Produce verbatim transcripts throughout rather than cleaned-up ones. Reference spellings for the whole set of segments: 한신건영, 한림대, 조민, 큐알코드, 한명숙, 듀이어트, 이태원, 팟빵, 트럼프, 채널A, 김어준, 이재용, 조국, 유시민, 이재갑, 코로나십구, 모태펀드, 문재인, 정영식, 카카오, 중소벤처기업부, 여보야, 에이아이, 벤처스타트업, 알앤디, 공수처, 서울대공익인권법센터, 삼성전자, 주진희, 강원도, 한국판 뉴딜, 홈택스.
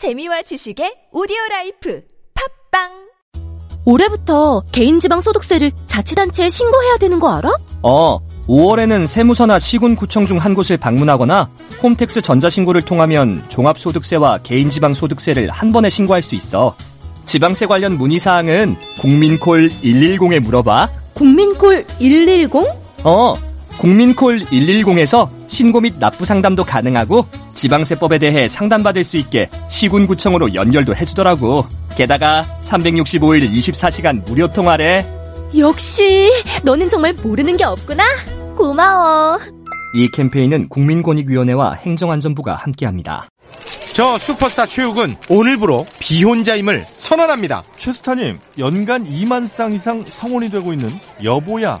재미와 지식의 오디오라이프 팟빵. 올해부터 개인지방소득세를 자치단체에 신고해야 되는 거 알아? 어, 오월에는 세무서나 시군구청 중 한 곳을 방문하거나 홈택스 전자신고를 통하면 종합소득세와 개인지방소득세를 한 번에 신고할 수 있어. 지방세 관련 문의사항은 국민콜 백십에 물어봐. 국민콜 백십? 어, 국민콜 백십에서 신고 및 납부 상담도 가능하고 지방세법에 대해 상담받을 수 있게 시군구청으로 연결도 해주더라고. 게다가 삼백육십오일 이십사 시간 무료 통화래. 역시 너는 정말 모르는 게 없구나. 고마워. 이 캠페인은 국민권익위원회와 행정안전부가 함께합니다. 저 슈퍼스타 최욱은 오늘부로 비혼자임을 선언합니다. 최스타님, 연간 이만 쌍 이상 성원이 되고 있는 여보야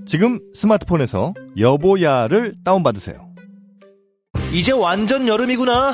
지금 스마트폰에서 여보야를 다운받으세요. 이제 완전 여름이구나.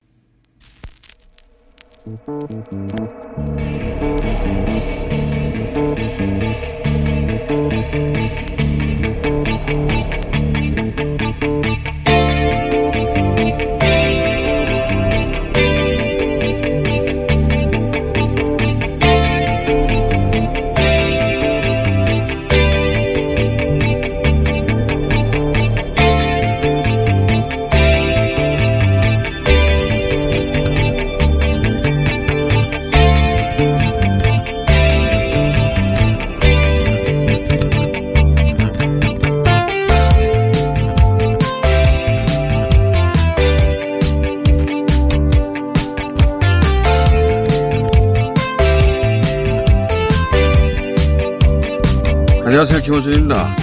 안녕하세요, 김호준입니다.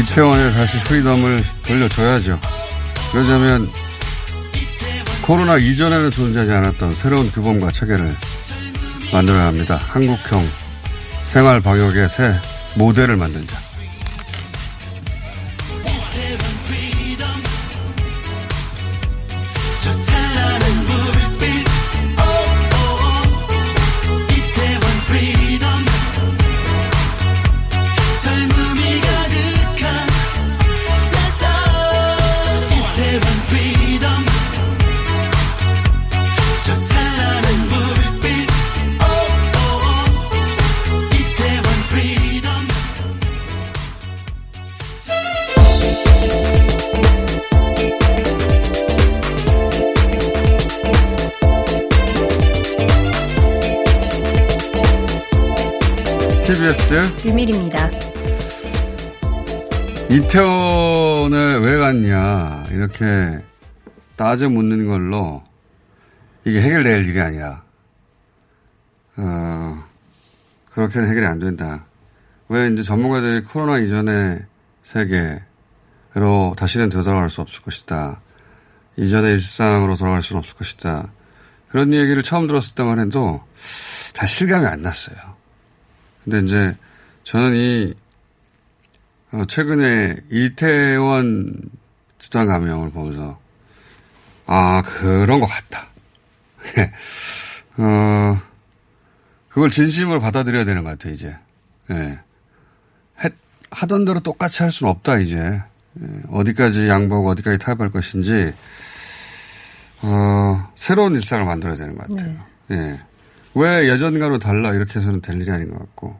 이태원에 다시 프리덤을 돌려줘야죠. 그러자면 코로나 이전에는 존재하지 않았던 새로운 규범과 체계를 만들어야 합니다. 한국형 생활 방역의 새 모델을 만든 자. 비밀입니다. 이태원에 왜 갔냐 이렇게 따져 묻는 걸로 이게 해결될 일이 아니라 어, 그렇게는 해결이 안 된다. 왜 이제 전문가들이 코로나 이전의 세계로 다시는 되돌아갈 수 없을 것이다. 이전의 일상으로 돌아갈 수는 없을 것이다. 그런 얘기를 처음 들었을 때만 해도 다 실감이 안 났어요. 근데 이제 저는 이 최근에 이태원 집단 감염을 보면서 아 그런 것 같다. 어, 그걸 진심으로 받아들여야 되는 것 같아요. 이제 예. 하던 대로 똑같이 할 수는 없다, 이제. 어디까지 양보하고 어디까지 타협할 것인지, 어, 새로운 일상을 만들어야 되는 것 같아요. 네. 예. 왜 예전과로 달라, 이렇게 해서는 될 일이 아닌 것 같고.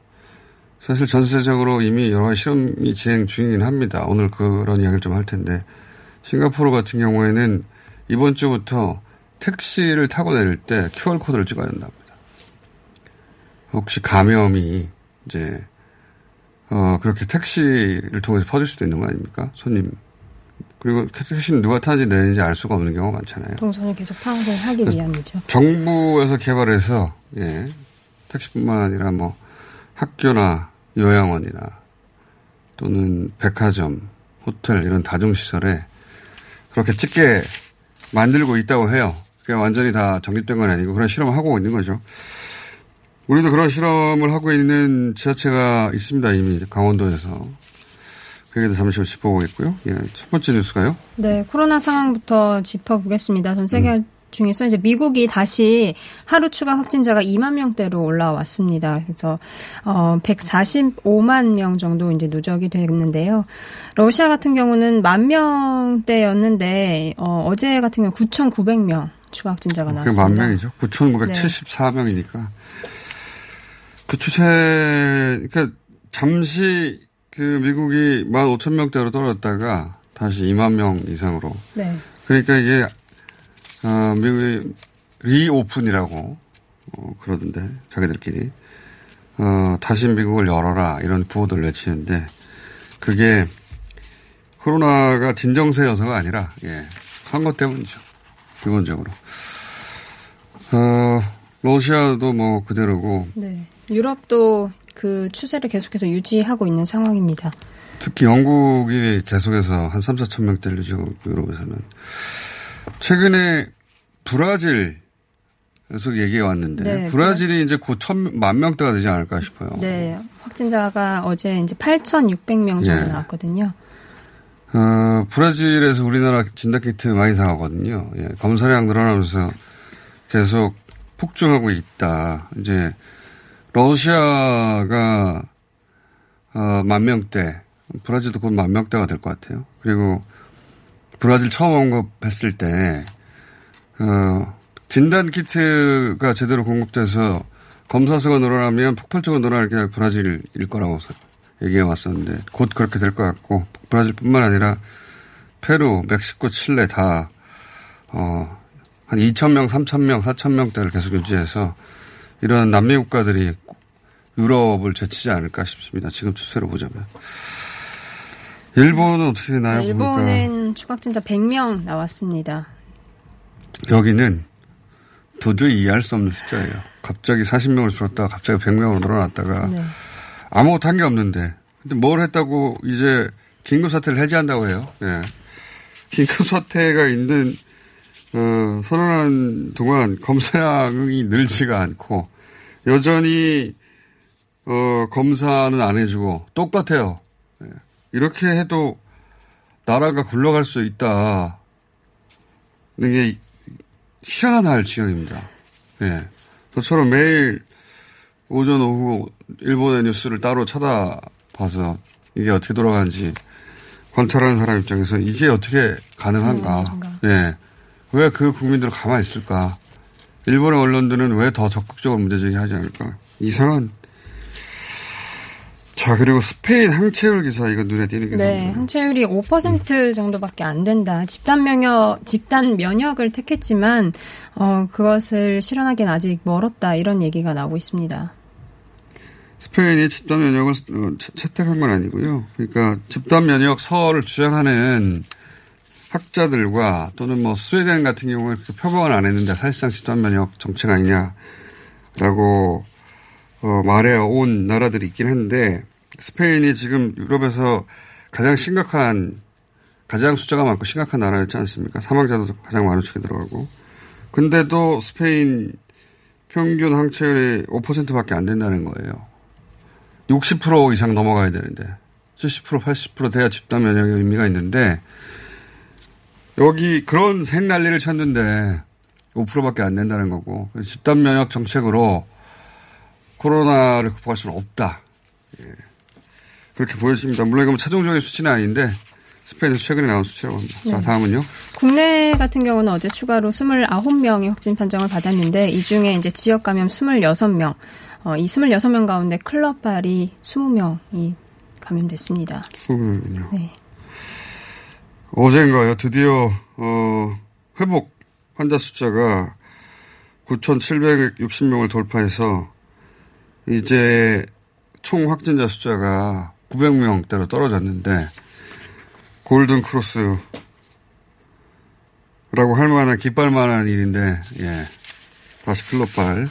사실 전 세계적으로 이미 여러 실험이 진행 중이긴 합니다. 오늘 그런 이야기를 좀 할 텐데. 싱가포르 같은 경우에는 이번 주부터 택시를 타고 내릴 때 큐알코드를 찍어야 된답니다. 혹시 감염이 이제, 어, 그렇게 택시를 통해서 퍼질 수도 있는 거 아닙니까? 손님. 그리고 택시는 누가 타는지 내는지 알 수가 없는 경우가 많잖아요. 동선을 계속 파악하기 위함이죠. 정부에서 개발해서, 예, 택시뿐만 아니라 뭐 학교나 요양원이나 또는 백화점, 호텔 이런 다중시설에 그렇게 찍게 만들고 있다고 해요. 그냥 완전히 다 정립된 건 아니고 그런 실험을 하고 있는 거죠. 우리도 그런 실험을 하고 있는 지자체가 있습니다. 이미 강원도에서. 그 얘기도 잠시 후 짚어보겠고요. 예, 첫 번째 뉴스가요? 네, 코로나 상황부터 짚어보겠습니다. 전 세계 음. 중에서 이제 미국이 다시 하루 추가 확진자가 이만 명대로 올라왔습니다. 그래서 어 백사십오만 명 정도 이제 누적이 됐는데요. 러시아 같은 경우는 만 명대였는데 어 어제 같은 경우 구천구백 명 추가 확진자가 나왔습니다. 그게 만 명이죠. 구천구백칠십사 명이니까. 네. 그 추세 그러니까 잠시 그 미국이 만 오천 명대로 떨어졌다가 다시 이만 명 이상으로. 네. 그러니까 이게 아, 미국이 리오픈이라고 어, 그러던데 자기들끼리 어, 다시 미국을 열어라 이런 구호들을 외치는데 그게 코로나가 진정세여서가 아니라 예, 선거 때문이죠. 기본적으로 어, 러시아도 뭐 그대로고 네, 유럽도 그 추세를 계속해서 유지하고 있는 상황입니다. 특히 영국이 계속해서 한 삼사천 명대를 유지하고 있고 유럽에서는 최근에 브라질 계속 얘기해 왔는데 네, 브라질이 브라질. 이제 곧 천만 명대가 되지 않을까 싶어요. 네, 확진자가 어제 이제 팔천육백 명 정도 네. 나왔거든요. 어, 브라질에서 우리나라 진단키트 많이 사가거든요. 예, 검사량 늘어나면서 계속 폭증하고 있다. 이제 러시아가 어, 만 명대, 브라질도 곧 만 명대가 될 것 같아요. 그리고 브라질 처음 언급했을 때, 어, 진단키트가 제대로 공급돼서 검사 수가 늘어나면 폭발적으로 늘어날 게 브라질일 거라고 얘기해 왔었는데, 곧 그렇게 될 것 같고, 브라질 뿐만 아니라 페루, 멕시코, 칠레 다, 어, 한 이천 명, 삼천 명, 사천 명대를 계속 유지해서 이런 남미 국가들이 유럽을 제치지 않을까 싶습니다. 지금 추세로 보자면. 일본은 어떻게 되나요? 네, 일본은 보니까. 추가 확진자 백 명 나왔습니다. 여기는 도저히 이해할 수 없는 숫자예요. 갑자기 사십 명을 줄었다가 갑자기 백 명으로 늘어났다가 네. 아무것도 한 게 없는데. 근데 뭘 했다고 이제 긴급사태를 해제한다고 해요. 예. 긴급사태가 있는 어, 선언한 동안 검사량이 늘지가 않고 여전히 어, 검사는 안 해주고 똑같아요. 예. 이렇게 해도 나라가 굴러갈 수 있다는 게 희한할 지경입니다. 예. 저처럼 매일 오전 오후 일본의 뉴스를 따로 찾아봐서 이게 어떻게 돌아가는지 관찰하는 사람 입장에서 이게 어떻게 가능한가. 예. 왜 그 국민들은 가만히 있을까. 일본의 언론들은 왜 더 적극적으로 문제제기하지 않을까. 이상한. 자, 그리고 스페인 항체율 기사, 이거 눈에 띄는 기사입니다. 네, 항체율이 오 퍼센트 정도밖에 안 된다. 집단 면역, 집단 면역을 택했지만, 어, 그것을 실현하기엔 아직 멀었다. 이런 얘기가 나오고 있습니다. 스페인이 집단 면역을 채택한 건 아니고요. 그러니까 집단 면역설을 주장하는 학자들과 또는 뭐 스웨덴 같은 경우에 그렇게 표방을 안 했는데 사실상 집단 면역 정책 아니냐라고 어, 말해온 나라들이 있긴 한데 스페인이 지금 유럽에서 가장 심각한 가장 숫자가 많고 심각한 나라였지 않습니까? 사망자도 가장 많은 축에 들어가고 근데도 스페인 평균 항체율이 오 퍼센트밖에 안 된다는 거예요. 육십 퍼센트 이상 넘어가야 되는데 칠십 퍼센트 팔십 퍼센트 돼야 집단 면역의 의미가 있는데 여기 그런 생난리를 쳤는데 오 퍼센트밖에 안 된다는 거고 집단 면역 정책으로 코로나를 극복할 수는 없다. 예. 그렇게 보여집니다. 물론 이건 최종적인 수치는 아닌데 스페인에서 최근에 나온 수치라고 합니다. 네. 자, 다음은요. 국내 같은 경우는 어제 추가로 이십구 명이 확진 판정을 받았는데 이 중에 이제 지역 감염 이십육 명, 어, 이 이십육 명 가운데 클럽발이 이십 명이 감염됐습니다. 이십 명이군요. 네. 어젠가요. 드디어 어, 회복 환자 숫자가 구천칠백육십 명을 돌파해서 이제 총 확진자 숫자가 구백 명대로 떨어졌는데 골든 크로스라고 할 만한 깃발만한 일인데 예, 다시 클럽발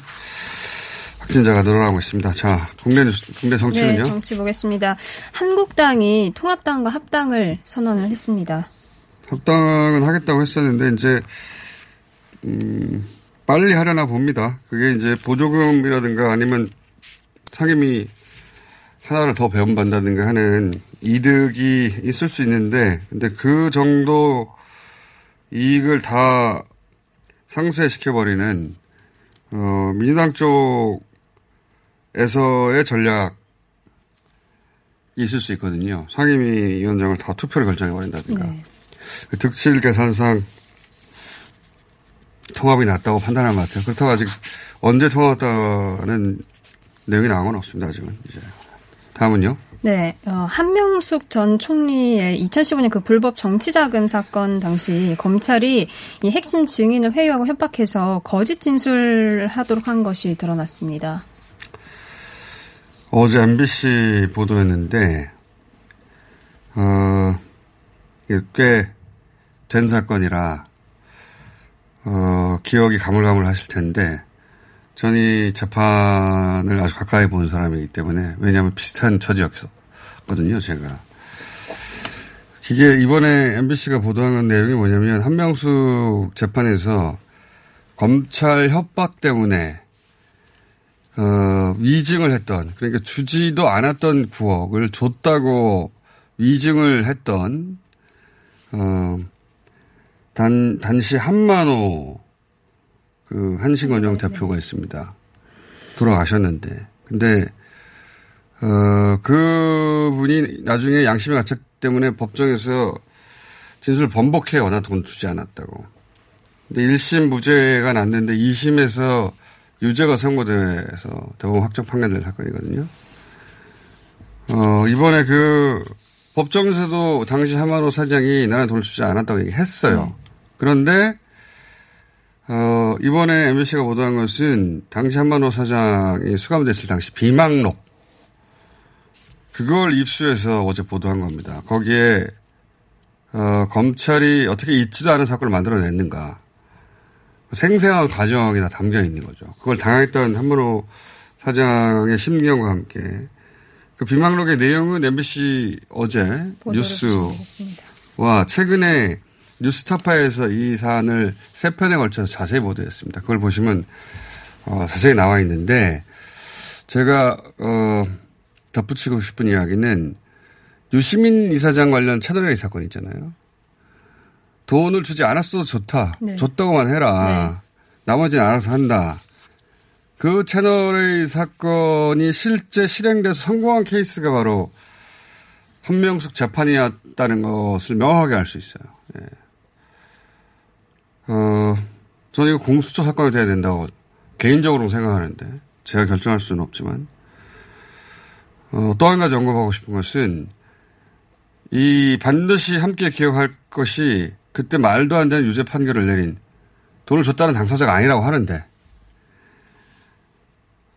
확진자가 늘어나고 있습니다. 자, 국내 뉴스, 국내 정치는요? 네, 정치 보겠습니다. 한국당이 통합당과 합당을 선언을 했습니다. 합당은 하겠다고 했었는데 이제 음, 빨리 하려나 봅니다. 그게 이제 보조금이라든가 아니면 상임위 하나를 더 배분받는다든가 하는 이득이 있을 수 있는데, 근데 그 정도 이익을 다 상쇄시켜버리는, 어, 민주당 쪽에서의 전략이 있을 수 있거든요. 상임위원장을 다 투표를 결정해버린다든가. 네. 득실 계산상 통합이 낫다고 판단한 것 같아요. 그렇다고 아직 언제 통합했다는 내용이 나온 건 없습니다, 아직은. 이제. 다음은요? 네, 어, 한명숙 전 총리의 이천십오 년 그 불법 정치자금 사건 당시 검찰이 이 핵심 증인을 회유하고 협박해서 거짓 진술하도록 한 것이 드러났습니다. 어제 엠비씨 보도였는데, 어, 꽤 된 사건이라, 어, 기억이 가물가물하실 텐데, 저는 이 재판을 아주 가까이 본 사람이기 때문에, 왜냐하면 비슷한 처지였거든요, 제가. 이게 이번에 엠비씨가 보도한 내용이 뭐냐면, 한명숙 재판에서 검찰 협박 때문에, 어, 위증을 했던, 그러니까 주지도 않았던 구억을 줬다고 위증을 했던, 어, 단, 단시 한만호, 그, 한신건영 대표가 있습니다. 돌아가셨는데. 근데, 어, 그 분이 나중에 양심의 가책 때문에 법정에서 진술을 번복해요. 나 돈 주지 않았다고. 근데 일 심 무죄가 났는데 이 심에서 유죄가 선고돼서 대법원 확정 판결된 사건이거든요. 어, 이번에 그 법정에서도 당시 한만호 사장이 나는 돈을 주지 않았다고 얘기했어요. 그런데, 어, 이번에 엠비씨가 보도한 것은 당시 한만호 사장이 수감됐을 당시 비망록. 그걸 입수해서 어제 보도한 겁니다. 거기에, 어, 검찰이 어떻게 잊지도 않은 사건을 만들어냈는가. 생생한 과정이 다 담겨 있는 거죠. 그걸 당했던 한만호 사장의 심경과 함께. 그 비망록의 내용은 엠비씨 어제 뉴스와 최근에 뉴스타파에서 이 사안을 세 편에 걸쳐서 자세히 보도했습니다. 그걸 보시면 어, 자세히 나와 있는데 제가 어, 덧붙이고 싶은 이야기는 유시민 이사장 관련 채널A 사건 있잖아요. 돈을 주지 않았어도 좋다. 네. 줬다고만 해라. 네. 나머지는 알아서 한다. 그 채널A 사건이 실제 실행돼서 성공한 케이스가 바로 한명숙 재판이었다는 것을 명확하게 알 수 있어요. 예. 어, 저는 이거 공수처 사건이 돼야 된다고 개인적으로 생각하는데 제가 결정할 수는 없지만 어, 또 한 가지 언급하고 싶은 것은 이 반드시 함께 기억할 것이 그때 말도 안 되는 유죄 판결을 내린 돈을 줬다는 당사자가 아니라고 하는데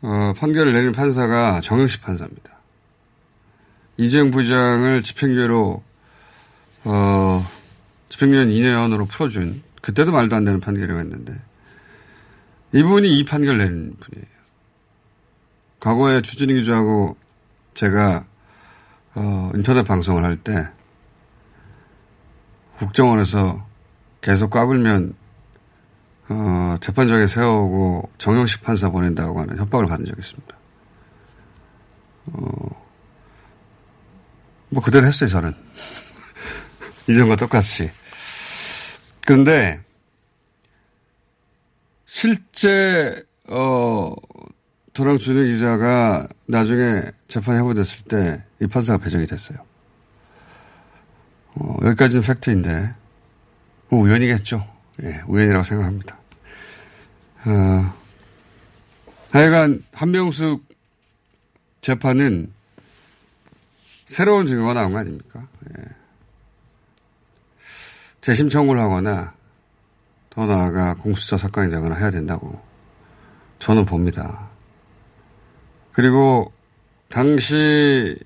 어, 판결을 내린 판사가 정영식 판사입니다. 이재용 부장을 집행유예로 어, 집행유예 이 년으로 풀어준 그때도 말도 안 되는 판결이라고 했는데 이분이 이 판결을 낸 분이에요. 과거에 주진희 기자하고 제가 어, 인터넷 방송을 할 때 국정원에서 계속 까불면 어, 재판장에 세워오고 정영식 판사 보낸다고 하는 협박을 받은 적이 있습니다. 어, 뭐 그대로 했어요, 저는. 이전과 똑같이. 그런데 실제 어 도랑준우 기자가 나중에 재판 회부됐을 때 이 판사가 배정이 됐어요. 어, 여기까지는 팩트인데 뭐 우연이겠죠. 예, 우연이라고 생각합니다. 어, 하여간 한명숙 재판은 새로운 증거가 나온 거 아닙니까? 예. 재심 청구를 하거나 더 나아가 공수처 사건이 되거나 해야 된다고 저는 봅니다. 그리고 당시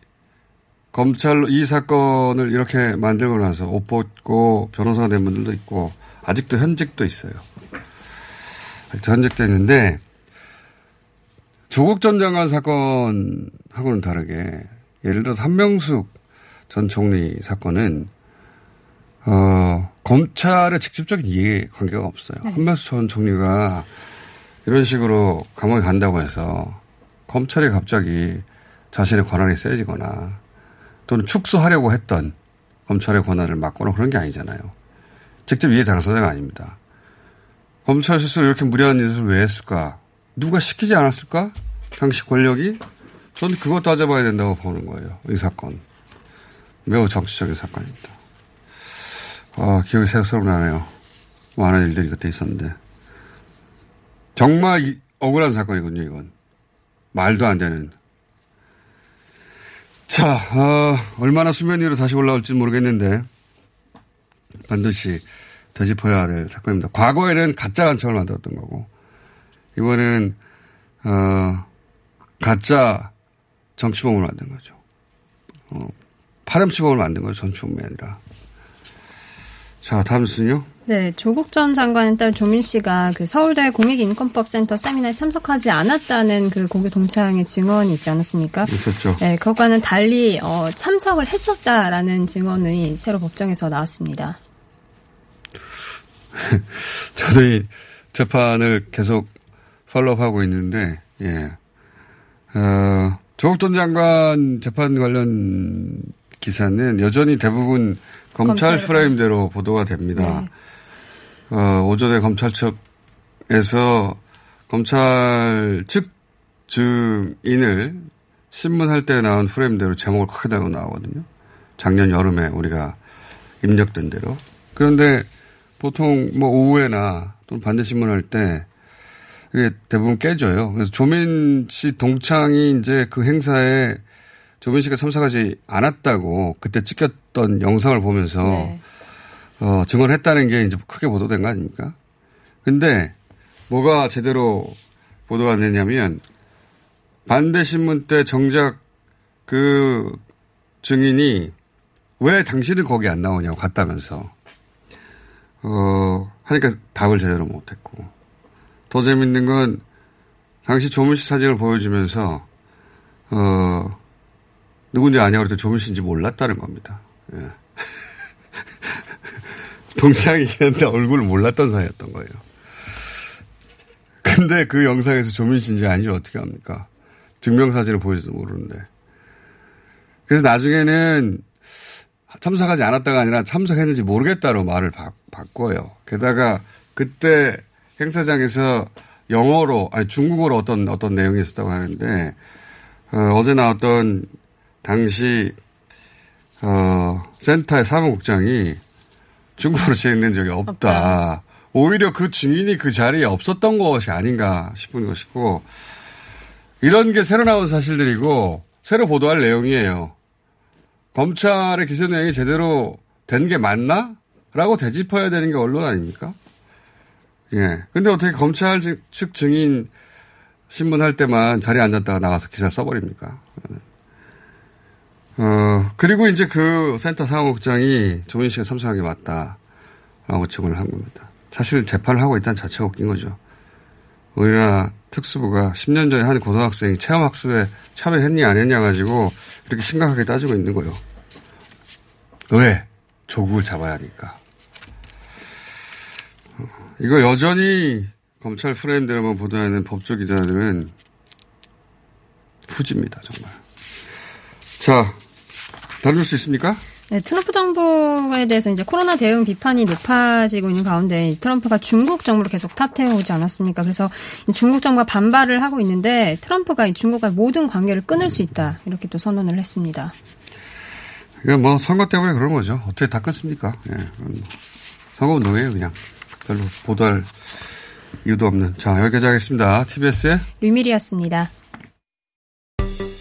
검찰로 이 사건을 이렇게 만들고 나서 옷 벗고 변호사가 된 분들도 있고 아직도 현직도 있어요. 아직도 현직도 있는데 조국 전 장관 사건하고는 다르게 예를 들어서 한명숙 전 총리 사건은 어, 검찰의 직접적인 이해관계가 없어요. 네. 한명숙 전 총리가 이런 식으로 감옥에 간다고 해서 검찰이 갑자기 자신의 권한이 세지거나 또는 축소하려고 했던 검찰의 권한을 막거나 그런 게 아니잖아요. 직접 이해 당사자가 아닙니다. 검찰 스스로 이렇게 무리한 일을 왜 했을까? 누가 시키지 않았을까? 당시 권력이? 저는 그거 따져봐야 된다고 보는 거예요. 이 사건. 매우 정치적인 사건입니다. 아, 기억이 새록새록 나네요. 많은 일들이 그때 있었는데. 정말 이, 억울한 사건이군요, 이건. 말도 안 되는. 자, 어, 얼마나 수면 위로 다시 올라올지 모르겠는데 반드시 되짚어야 될 사건입니다. 과거에는 가짜 관청을 만들었던 거고 이번에는 어, 가짜 정치범을 만든 거죠. 어, 파렴치범을 만든 거죠. 정치범이 아니라. 자, 다음 순요. 네, 조국 전 장관의 딸 조민 씨가 그 서울대 공익인권법센터 세미나에 참석하지 않았다는 그 고교 동창의 증언이 있지 않았습니까? 있었죠. 네, 그것과는 달리 어, 참석을 했었다라는 증언이 새로 법정에서 나왔습니다. 저도 이 재판을 계속 팔로우하고 있는데, 예, 어, 조국 전 장관 재판 관련 기사는 여전히 대부분 검찰, 검찰 프레임대로 보도가 됩니다. 네. 어, 오전에 검찰 측에서 검찰 측 증인을 신문할 때 나온 프레임대로 제목을 크게 달고 나오거든요. 작년 여름에 우리가 입력된 대로. 그런데 보통 뭐 오후에나 또는 반대신문할 때 이게 대부분 깨져요. 그래서 조민 씨 동창이 이제 그 행사에 조민 씨가 참석하지 않았다고 그때 찍혔던 영상을 보면서 네. 어, 증언했다는 게 이제 크게 보도된 거 아닙니까? 근데 뭐가 제대로 보도가 안 됐냐면 반대신문 때 정작 그 증인이 왜 당신은 거기 안 나오냐고 갔다면서 어, 하니까 답을 제대로 못했고 더 재밌는 건 당시 조민 씨 사진을 보여주면서 어, 누군지 아냐고 그랬더니 조민 씨인지 몰랐다는 겁니다. 예. 동창이긴 한데 얼굴을 몰랐던 사이였던 거예요. 근데 그 영상에서 조민 씨인지 아닌지 어떻게 합니까? 증명사진을 보여줘도 모르는데. 그래서 나중에는 참석하지 않았다가 아니라 참석했는지 모르겠다로 말을 바, 바꿔요. 게다가 그때 행사장에서 영어로, 아니 중국어로 어떤, 어떤 내용이 있었다고 하는데, 어, 어제 나왔던 당시, 어, 센터의 사무국장이 중국으로 진행된 적이 없다. 없다. 오히려 그 증인이 그 자리에 없었던 것이 아닌가 싶은 것이고, 이런 게 새로 나온 사실들이고, 새로 보도할 내용이에요. 검찰의 기소 내용이 제대로 된 게 맞나? 라고 되짚어야 되는 게 언론 아닙니까? 예. 근데 어떻게 검찰 측 증인 신문할 때만 자리에 앉았다가 나가서 기사를 써버립니까? 어, 그리고 이제 그 센터 사무국장이 조민 씨가 참석한 게 맞다라고 증언을 한 겁니다. 사실 재판을 하고 있다는 자체가 웃긴 거죠. 우리나라 특수부가 십 년 전에 한 고등학생이 체험학습에 참여했냐 안 했냐 가지고 이렇게 심각하게 따지고 있는 거예요. 왜? 조국을 잡아야 하니까. 이거 여전히 검찰 프레임대로만 보도하는 법조기자들은 후지입니다, 정말. 자. 다룰 수 있습니까? 네, 트럼프 정부에 대해서 이제 코로나 대응 비판이 높아지고 있는 가운데 트럼프가 중국 정부를 계속 탓해오지 않았습니까? 그래서 중국 정부가 반발을 하고 있는데 트럼프가 중국과 모든 관계를 끊을 수 있다 이렇게 또 선언을 했습니다. 이게 뭐 선거 때문에 그런 거죠. 어떻게 다 끊습니까? 예, 선거 운동이에요 그냥. 별로 보도할 이유도 없는. 자, 여기까지 하겠습니다. 티비에스의 류미리였습니다.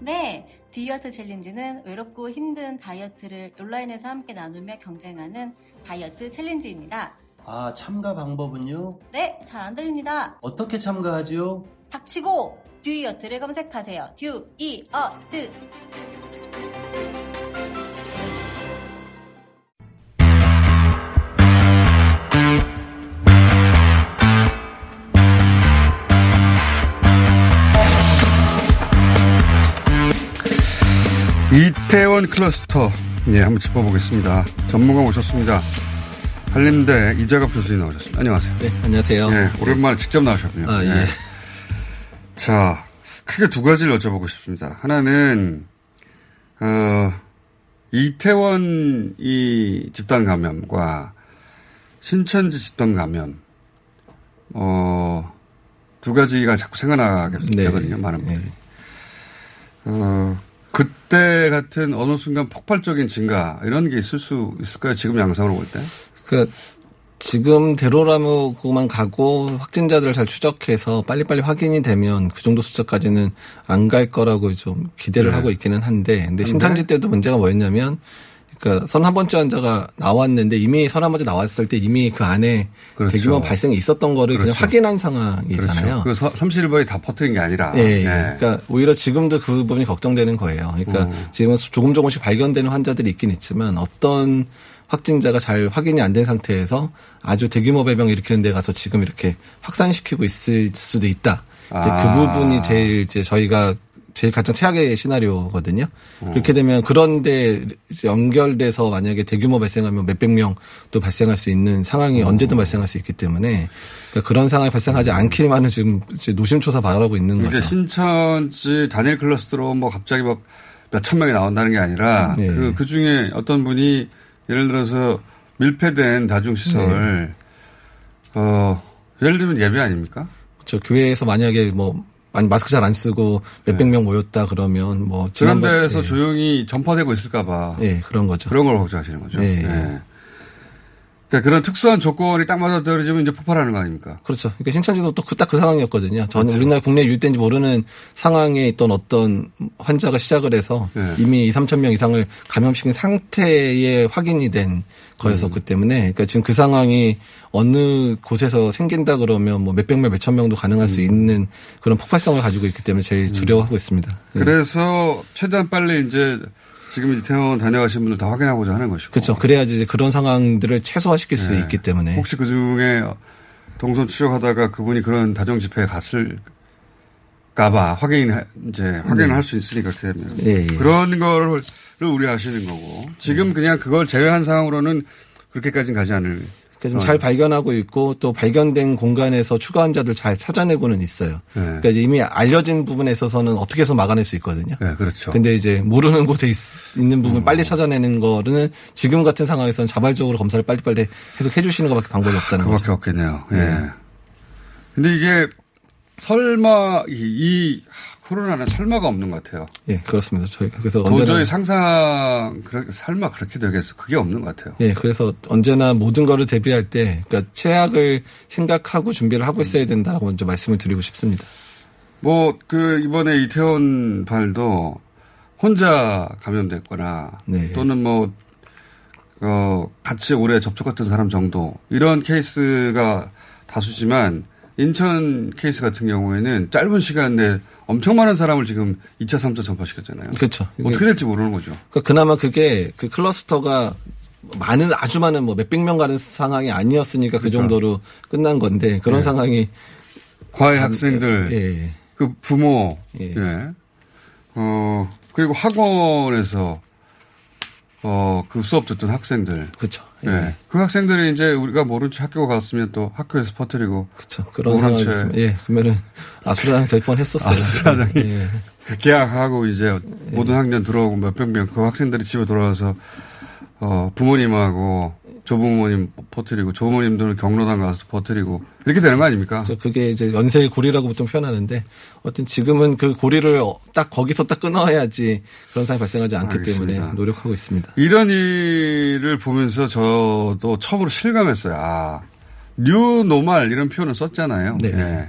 네, 듀이어트 챌린지는 외롭고 힘든 다이어트를 온라인에서 함께 나누며 경쟁하는 다이어트 챌린지입니다. 아, 참가 방법은요? 네, 잘 안 들립니다. 어떻게 참가하지요? 닥치고 듀이어트를 검색하세요. 듀이어트. 이태원 클러스터, 예, 한번 짚어보겠습니다. 전문가 모셨습니다. 한림대 이재갑 교수님 나오셨습니다. 안녕하세요. 네, 안녕하세요. 예, 오랜만에 네. 직접 나오셨군요. 아, 예. 예. 자, 크게 두 가지를 여쭤보고 싶습니다. 하나는, 어, 이태원 이 집단 감염과 신천지 집단 감염, 어, 두 가지가 자꾸 생각나게 되거든요. 네. 많은 분들이. 네. 어, 그때 같은 어느 순간 폭발적인 증가 이런 게 있을 수 있을까요? 지금 양상으로 볼 때? 그 지금대로라고만 가고 확진자들을 잘 추적해서 빨리빨리 확인이 되면 그 정도 숫자까지는 안 갈 거라고 좀 기대를 네. 하고 있기는 한데 근데 신천지 때도 문제가 뭐였냐면 그러니까 서른한 번째 환자가 나왔는데 이미 서른한 번째 나왔을 때 이미 그 안에 그렇죠. 대규모 발생이 있었던 거를 그렇죠. 그냥 확인한 상황이잖아요. 그렇죠. 그 삼십일 번이 다 퍼뜨린 게 아니라. 네. 네. 그러니까 오히려 지금도 그 부분이 걱정되는 거예요. 그러니까 오. 지금은 조금 조금씩 발견되는 환자들이 있긴 있지만 어떤 확진자가 잘 확인이 안 된 상태에서 아주 대규모 발병 일으키는 데 가서 지금 이렇게 확산시키고 있을 수도 있다. 아. 이제 그 부분이 제일 이제 저희가 제일 가장 최악의 시나리오거든요. 음. 그렇게 되면 그런데 연결돼서 만약에 대규모 발생하면 몇백 명도 발생할 수 있는 상황이 음. 언제든 발생할 수 있기 때문에 그러니까 그런 상황이 발생하지 않기만을 지금 노심초사 바라고 있는 거죠. 이제 신천지 단일 클러스터로 뭐 갑자기 막 몇천 명이 나온다는 게 아니라 네. 그, 그 중에 어떤 분이 예를 들어서 밀폐된 다중시설, 네. 어, 예를 들면 예배 아닙니까? 저 교회에서 만약에 뭐 아니 마스크 잘 안 쓰고 몇백 네. 명 모였다 그러면 뭐 그런 데에서 예. 조용히 전파되고 있을까 봐. 예, 그런 거죠. 그런 걸 걱정하시는 거죠. 예. 예. 그러니까 그런 특수한 조건이 딱 맞아떨어지면 이제 폭발하는 거 아닙니까? 그렇죠. 그러니까 신천지도 또 그 딱 그 상황이었거든요. 저는 그렇죠. 우리나라 국내에 유입된지 모르는 상황에 있던 어떤 환자가 시작을 해서 네. 이미 이삼천 명 이상을 감염시킨 상태에 확인이 된 거였었기 음. 때문에 그러니까 지금 그 상황이 어느 곳에서 생긴다 그러면 뭐 몇백 명, 몇천 명도 가능할 음. 수 있는 그런 폭발성을 가지고 있기 때문에 제일 두려워하고 음. 있습니다. 그래서 네. 최대한 빨리 이제 지금 이태원 다녀가신 분들 다 확인하고자 하는 것이고. 그렇죠. 그래야지 이제 그런 상황들을 최소화시킬 네. 수 있기 때문에. 혹시 그중에 동선 추적하다가 그분이 그런 다정 집회에 갔을까봐 확인 이제 확인을 네. 할 수 있으니까 그렇게 되면 네, 예. 그런 거를 우려하시는 거고 지금 네. 그냥 그걸 제외한 상황으로는 그렇게까지는 가지 않을. 그러니까 잘 발견하고 있고 또 발견된 공간에서 추가 환자들 잘 찾아내고는 있어요. 네. 그러니까 이제 이미 알려진 부분에 있어서는 어떻게 해서 막아낼 수 있거든요. 네, 그렇죠. 근데 이제 모르는 곳에 있, 있는 부분 음. 빨리 찾아내는 거는 지금 같은 상황에서는 자발적으로 검사를 빨리빨리 계속 해주시는 것밖에 방법이 없다는 거죠. 그밖에 없겠네요. 예. 네. 근데 이게 설마 이, 이 코로나는 설마가 없는 것 같아요. 예, 그렇습니다. 저희가 그래서 도저히 상상 그렇게 설마 그렇게 되겠어 그게 없는 것 같아요. 예, 그래서 언제나 모든 거를 대비할 때 그러니까 최악을 생각하고 준비를 하고 있어야 된다고 먼저 말씀을 드리고 싶습니다. 뭐 그 이번에 이태원 발도 혼자 감염됐거나 네. 또는 뭐 어, 같이 오래 접촉했던 사람 정도 이런 케이스가 다수지만. 인천 케이스 같은 경우에는 짧은 시간 내에 엄청 많은 사람을 지금 이 차, 삼 차 전파시켰잖아요. 그렇죠. 어떻게 될지 모르는 거죠. 그러니까 그나마 그게 그 클러스터가 많은 아주 많은 뭐 몇백 명 가는 상황이 아니었으니까 그러니까. 그 정도로 끝난 건데 그런 예. 상황이 과외 단, 학생들, 예. 그 부모, 예. 예. 어 그리고 학원에서 어 그 수업 듣던 학생들, 그렇죠. 예. 네. 그 학생들이 이제 우리가 모른 채 학교 갔으면 또 학교에서 퍼뜨리고. 그렇죠. 그런 상황이었습니다. 예. 그러면은 아수라장 될 뻔 했었어요. 아수라장이. 예. 계약하고 이제 예. 모든 학년 들어오고 몇백 명 그 학생들이 집에 돌아와서 어, 부모님하고 조부모님 퍼뜨리고 조부모님들은 경로당 가서 퍼뜨리고 이렇게 되는 거 아닙니까? 그래서 그게 이제 연쇄의 고리라고 보통 표현하는데 어쨌든 지금은 그 고리를 딱 거기서 딱 끊어야지 그런 상황이 발생하지 않기 알겠습니다. 때문에 노력하고 있습니다. 이런 일을 보면서 저도 처음으로 실감했어요. 아, 뉴 노멀 이런 표현을 썼잖아요. 네. 네.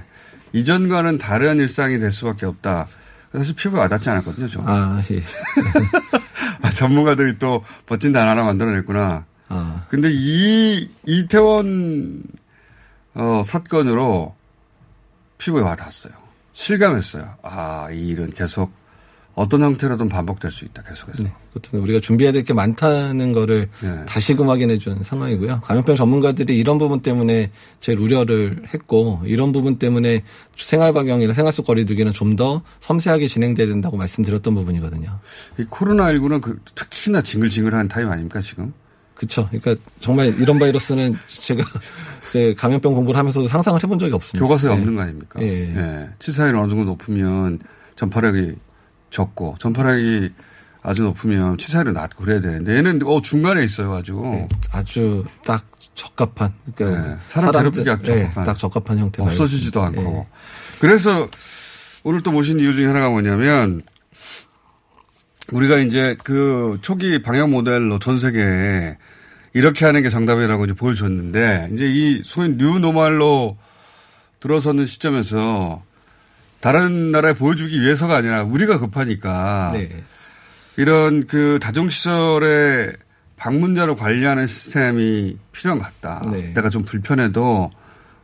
이전과는 다른 일상이 될 수밖에 없다. 사실 피부가 와닿지 않았거든요. 저. 아, 예. 아, 전문가들이 또 멋진 단어를 만들어냈구나. 아. 근데 이, 이태원, 어, 사건으로 피부에 와 닿았어요. 실감했어요. 아, 이 일은 계속 어떤 형태로든 반복될 수 있다, 계속해서. 네. 그것도 우리가 준비해야 될 게 많다는 거를 네. 다시금 확인해 준 상황이고요. 감염병 전문가들이 이런 부분 때문에 제일 우려를 했고, 이런 부분 때문에 생활방역이나 생활 속 거리두기는 좀 더 섬세하게 진행돼야 된다고 말씀드렸던 부분이거든요. 이 코로나십구는 그 특히나 징글징글한 타임 아닙니까, 지금? 그렇죠. 그러니까 정말 이런 바이러스는 제가 이제 감염병 공부를 하면서도 상상을 해본 적이 없습니다. 교과서에 네. 없는 거 아닙니까? 예. 예. 치사율이 어느 정도 높으면 전파력이 적고 전파력이 아주 높으면 치사율이 낮고 그래야 되는데 얘는 어 중간에 있어가지고 네. 아주 딱 적합한 그러니까 네. 사람 괴롭히기 딱 적합한, 네. 적합한 형태 없어지지도 바이러스. 않고 네. 그래서 오늘 또 모신 이유 중에 하나가 뭐냐면. 우리가 이제 그 초기 방역 모델로 전 세계에 이렇게 하는 게 정답이라고 이제 보여줬는데 이제 이 소위 뉴노멀로 들어서는 시점에서 다른 나라에 보여주기 위해서가 아니라 우리가 급하니까 네. 이런 그 다중시설에 방문자로 관리하는 시스템이 필요한 것 같다. 네. 내가 좀 불편해도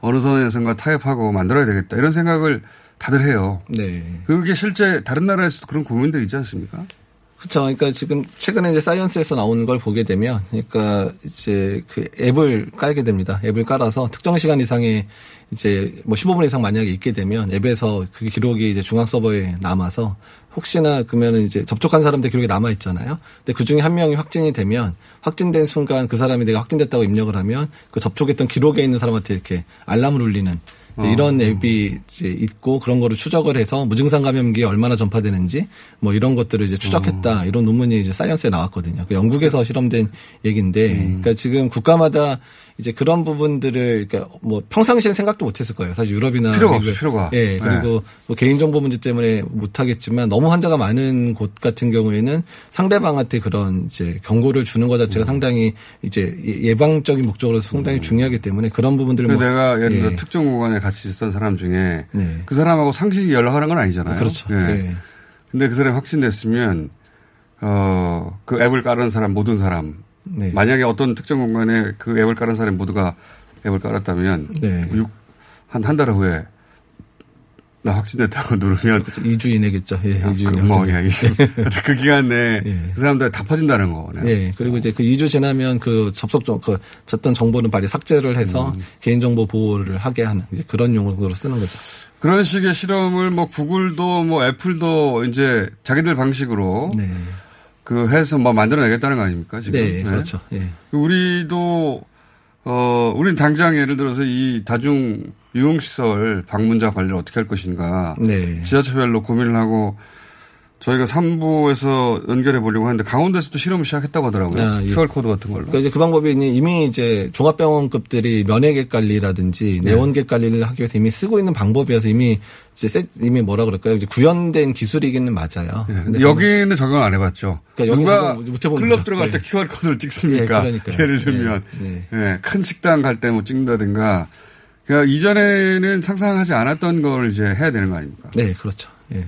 어느 선에선가 타협하고 만들어야 되겠다. 이런 생각을 다들 해요. 네. 그게 실제 다른 나라에서도 그런 고민들이 있지 않습니까? 그렇죠. 그러니까 지금 최근에 이제 사이언스에서 나오는 걸 보게 되면, 그러니까 이제 그 앱을 깔게 됩니다. 앱을 깔아서 특정 시간 이상의 이제 뭐 십오 분 이상 만약에 있게 되면 앱에서 그 기록이 이제 중앙 서버에 남아서 혹시나 그러면 이제 접촉한 사람들 기록이 남아 있잖아요. 근데 그 중에 한 명이 확진이 되면 확진된 순간 그 사람이 내가 확진됐다고 입력을 하면 그 접촉했던 기록에 있는 사람한테 이렇게 알람을 울리는 이제 어. 이런 앱이 이제 있고 그런 거를 추적을 해서 무증상 감염기에 얼마나 전파되는지 뭐 이런 것들을 이제 추적했다. 어. 이런 논문이 이제 사이언스에 나왔거든요. 그 영국에서 실험된 얘기인데 음. 그러니까 지금 국가마다 이제 그런 부분들을 그러니까 뭐 평상시엔 생각도 못했을 거예요. 사실 유럽이나 필요가 없어 필요가. 예 그리고 네. 뭐 개인정보 문제 때문에 못하겠지만 너무 환자가 많은 곳 같은 경우에는 상대방한테 그런 이제 경고를 주는 것 자체가 음. 상당히 이제 예방적인 목적으로 상당히 음. 중요하기 때문에 그런 부분들을 뭐 내가 예를 들어 예. 특정 구간에 같이 있었던 사람 중에 네. 그 사람하고 상식이 연락하는 건 아니잖아요. 그렇죠. 그런데 예. 네. 그 사람이 확진됐으면 어, 그 앱을 깔은 사람 모든 사람. 네. 만약에 어떤 특정 공간에 그 앱을 깔은 사람 모두가 앱을 깔았다면 네. 한, 한 달 후에 나 확진됐다고 누르면 그렇죠. 이 주 이내겠죠. 예, 이 주 이내. 뭐, 예, 그 기간 내에 예. 그 사람들 다 퍼진다는 거네요. 예, 그리고 이제 그 이 주 지나면 그 접속 좀, 그, 졌던 정보는 빨리 삭제를 해서 음. 개인정보 보호를 하게 하는 이제 그런 용어로 쓰는 거죠. 그런 식의 실험을 뭐 구글도 뭐 애플도 이제 자기들 방식으로 네. 그 해서 막 만들어내겠다는 거 아닙니까? 지금? 네, 그렇죠. 네. 우리도 어, 우린 당장 예를 들어서 이 다중 유흥시설 방문자 관리를 어떻게 할 것인가. 네. 지자체별로 고민을 하고 저희가 삼 부에서 연결해 보려고 하는데 강원도에서도 실험을 시작했다고 하더라고요. 아, 예. 큐알코드 같은 걸로. 그러니까 이제 그 방법이 이미 이제 종합병원급들이 면회객 관리라든지 네. 내원객 관리를 하기 위해서 이미 쓰고 있는 방법이어서 이미 이제 이미 뭐라 그럴까요? 이제 구현된 기술이기는 맞아요. 예. 근데 여기는 적용 안 해봤죠. 그러니까 누가 못 해본 클럽 거죠. 들어갈 때 네. 큐알코드를 찍습니까? 네, 예를 들면 네. 네. 네. 큰 식당 갈 때 뭐 찍는다든가. 그러니까 이전에는 상상하지 않았던 걸 이제 해야 되는 거 아닙니까? 네, 그렇죠. 예.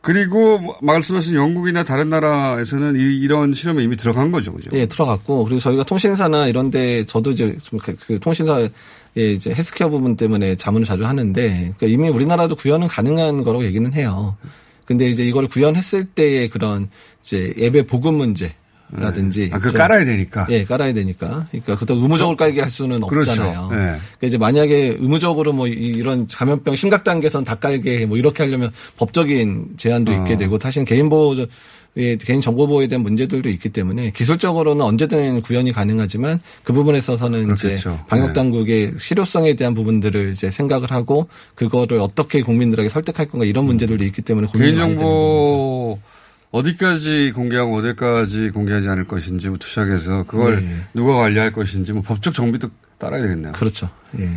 그리고 말씀하신 영국이나 다른 나라에서는 이, 이런 실험에 이미 들어간 거죠, 그죠? 네, 들어갔고 그리고 저희가 통신사나 이런데 저도 이제 좀 그 통신사 예, 이제 헬스케어 부분 때문에 자문을 자주 하는데 그러니까 이미 우리나라도 구현은 가능한 거라고 얘기는 해요. 근데 이제 이걸 구현했을 때의 그런 이제 앱의 보급 문제. 라든지. 네. 아, 그 깔아야 되니까. 예, 깔아야 되니까. 그러니까 그것도 의무적으로 깔게 할 수는 없잖아요. 그렇죠. 네. 그러니까 이제 만약에 의무적으로 뭐 이런 감염병 심각 단계선 다 깔게 뭐 이렇게 하려면 법적인 제한도 어. 있게 되고 사실 개인 보호 예, 개인 정보 보호에 대한 문제들도 있기 때문에 기술적으로는 언제든 구현이 가능하지만 그 부분에 있어서는 그렇겠죠. 이제 방역 당국의 네. 실효성에 대한 부분들을 이제 생각을 하고 그거를 어떻게 국민들에게 설득할 건가 이런 문제들도 있기 때문에 고민이 많이 되는 겁니다. 어디까지 공개하고 어디까지 공개하지 않을 것인지부터 시작해서 그걸 네. 누가 관리할 것인지 뭐 법적 정비도 따라야 되겠네요. 그렇죠. 예.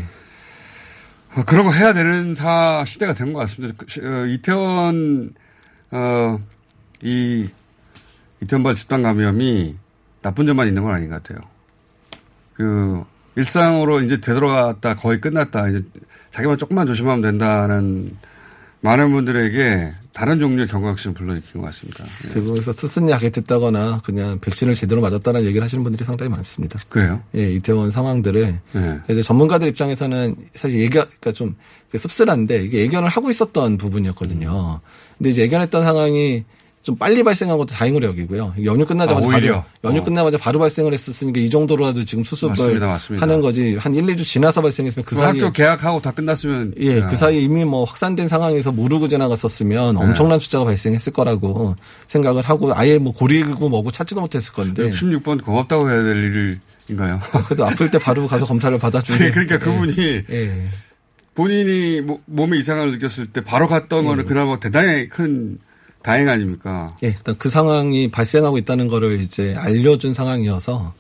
그런 거 해야 되는 사 시대가 된 것 같습니다. 이태원 어, 이 이태원발 집단 감염이 나쁜 점만 있는 건 아닌 것 같아요. 그 일상으로 이제 되돌아갔다 거의 끝났다 이제 자기만 조금만 조심하면 된다는. 많은 분들에게 다른 종류의 경각심을 불러일으킨 것 같습니다. 예. 대구에서 쓰쓴 약에 듣다거나 그냥 백신을 제대로 맞았다는 얘기를 하시는 분들이 상당히 많습니다. 그래요? 예, 이태원 상황들을. 예. 이제 전문가들 입장에서는 사실 예견, 그러니까 좀 씁쓸한데 이게 예견을 하고 있었던 부분이었거든요. 음. 근데 이제 예견했던 상황이 좀 빨리 발생한 것도 다행으로 여기고요. 연휴 끝나자마자 아, 바로, 연휴 어. 끝나자마자 바로 발생을 했었으니까 이 정도로라도 지금 수습을 맞습니다, 맞습니다. 하는 거지. 한 일, 이 주 지나서 발생했으면 그 사이에. 학교 개학하고 다 끝났으면. 예, 아. 그 사이에 이미 뭐 확산된 상황에서 모르고 지나갔었으면 네. 엄청난 숫자가 발생했을 거라고 생각을 하고 아예 뭐 고리고 뭐고 찾지도 못했을 건데. 육십육 번 고맙다고 해야 될 일인가요? 그래도 아플 때 바로 가서 검사를 받아주는. 네, 그러니까 그분이. 예. 예. 본인이 몸에 이상을 느꼈을 때 바로 갔던 예. 거는 그나마 대단히 큰 다행 아닙니까? 예, 일단 그 상황이 발생하고 있다는 거를 이제 알려준 상황이어서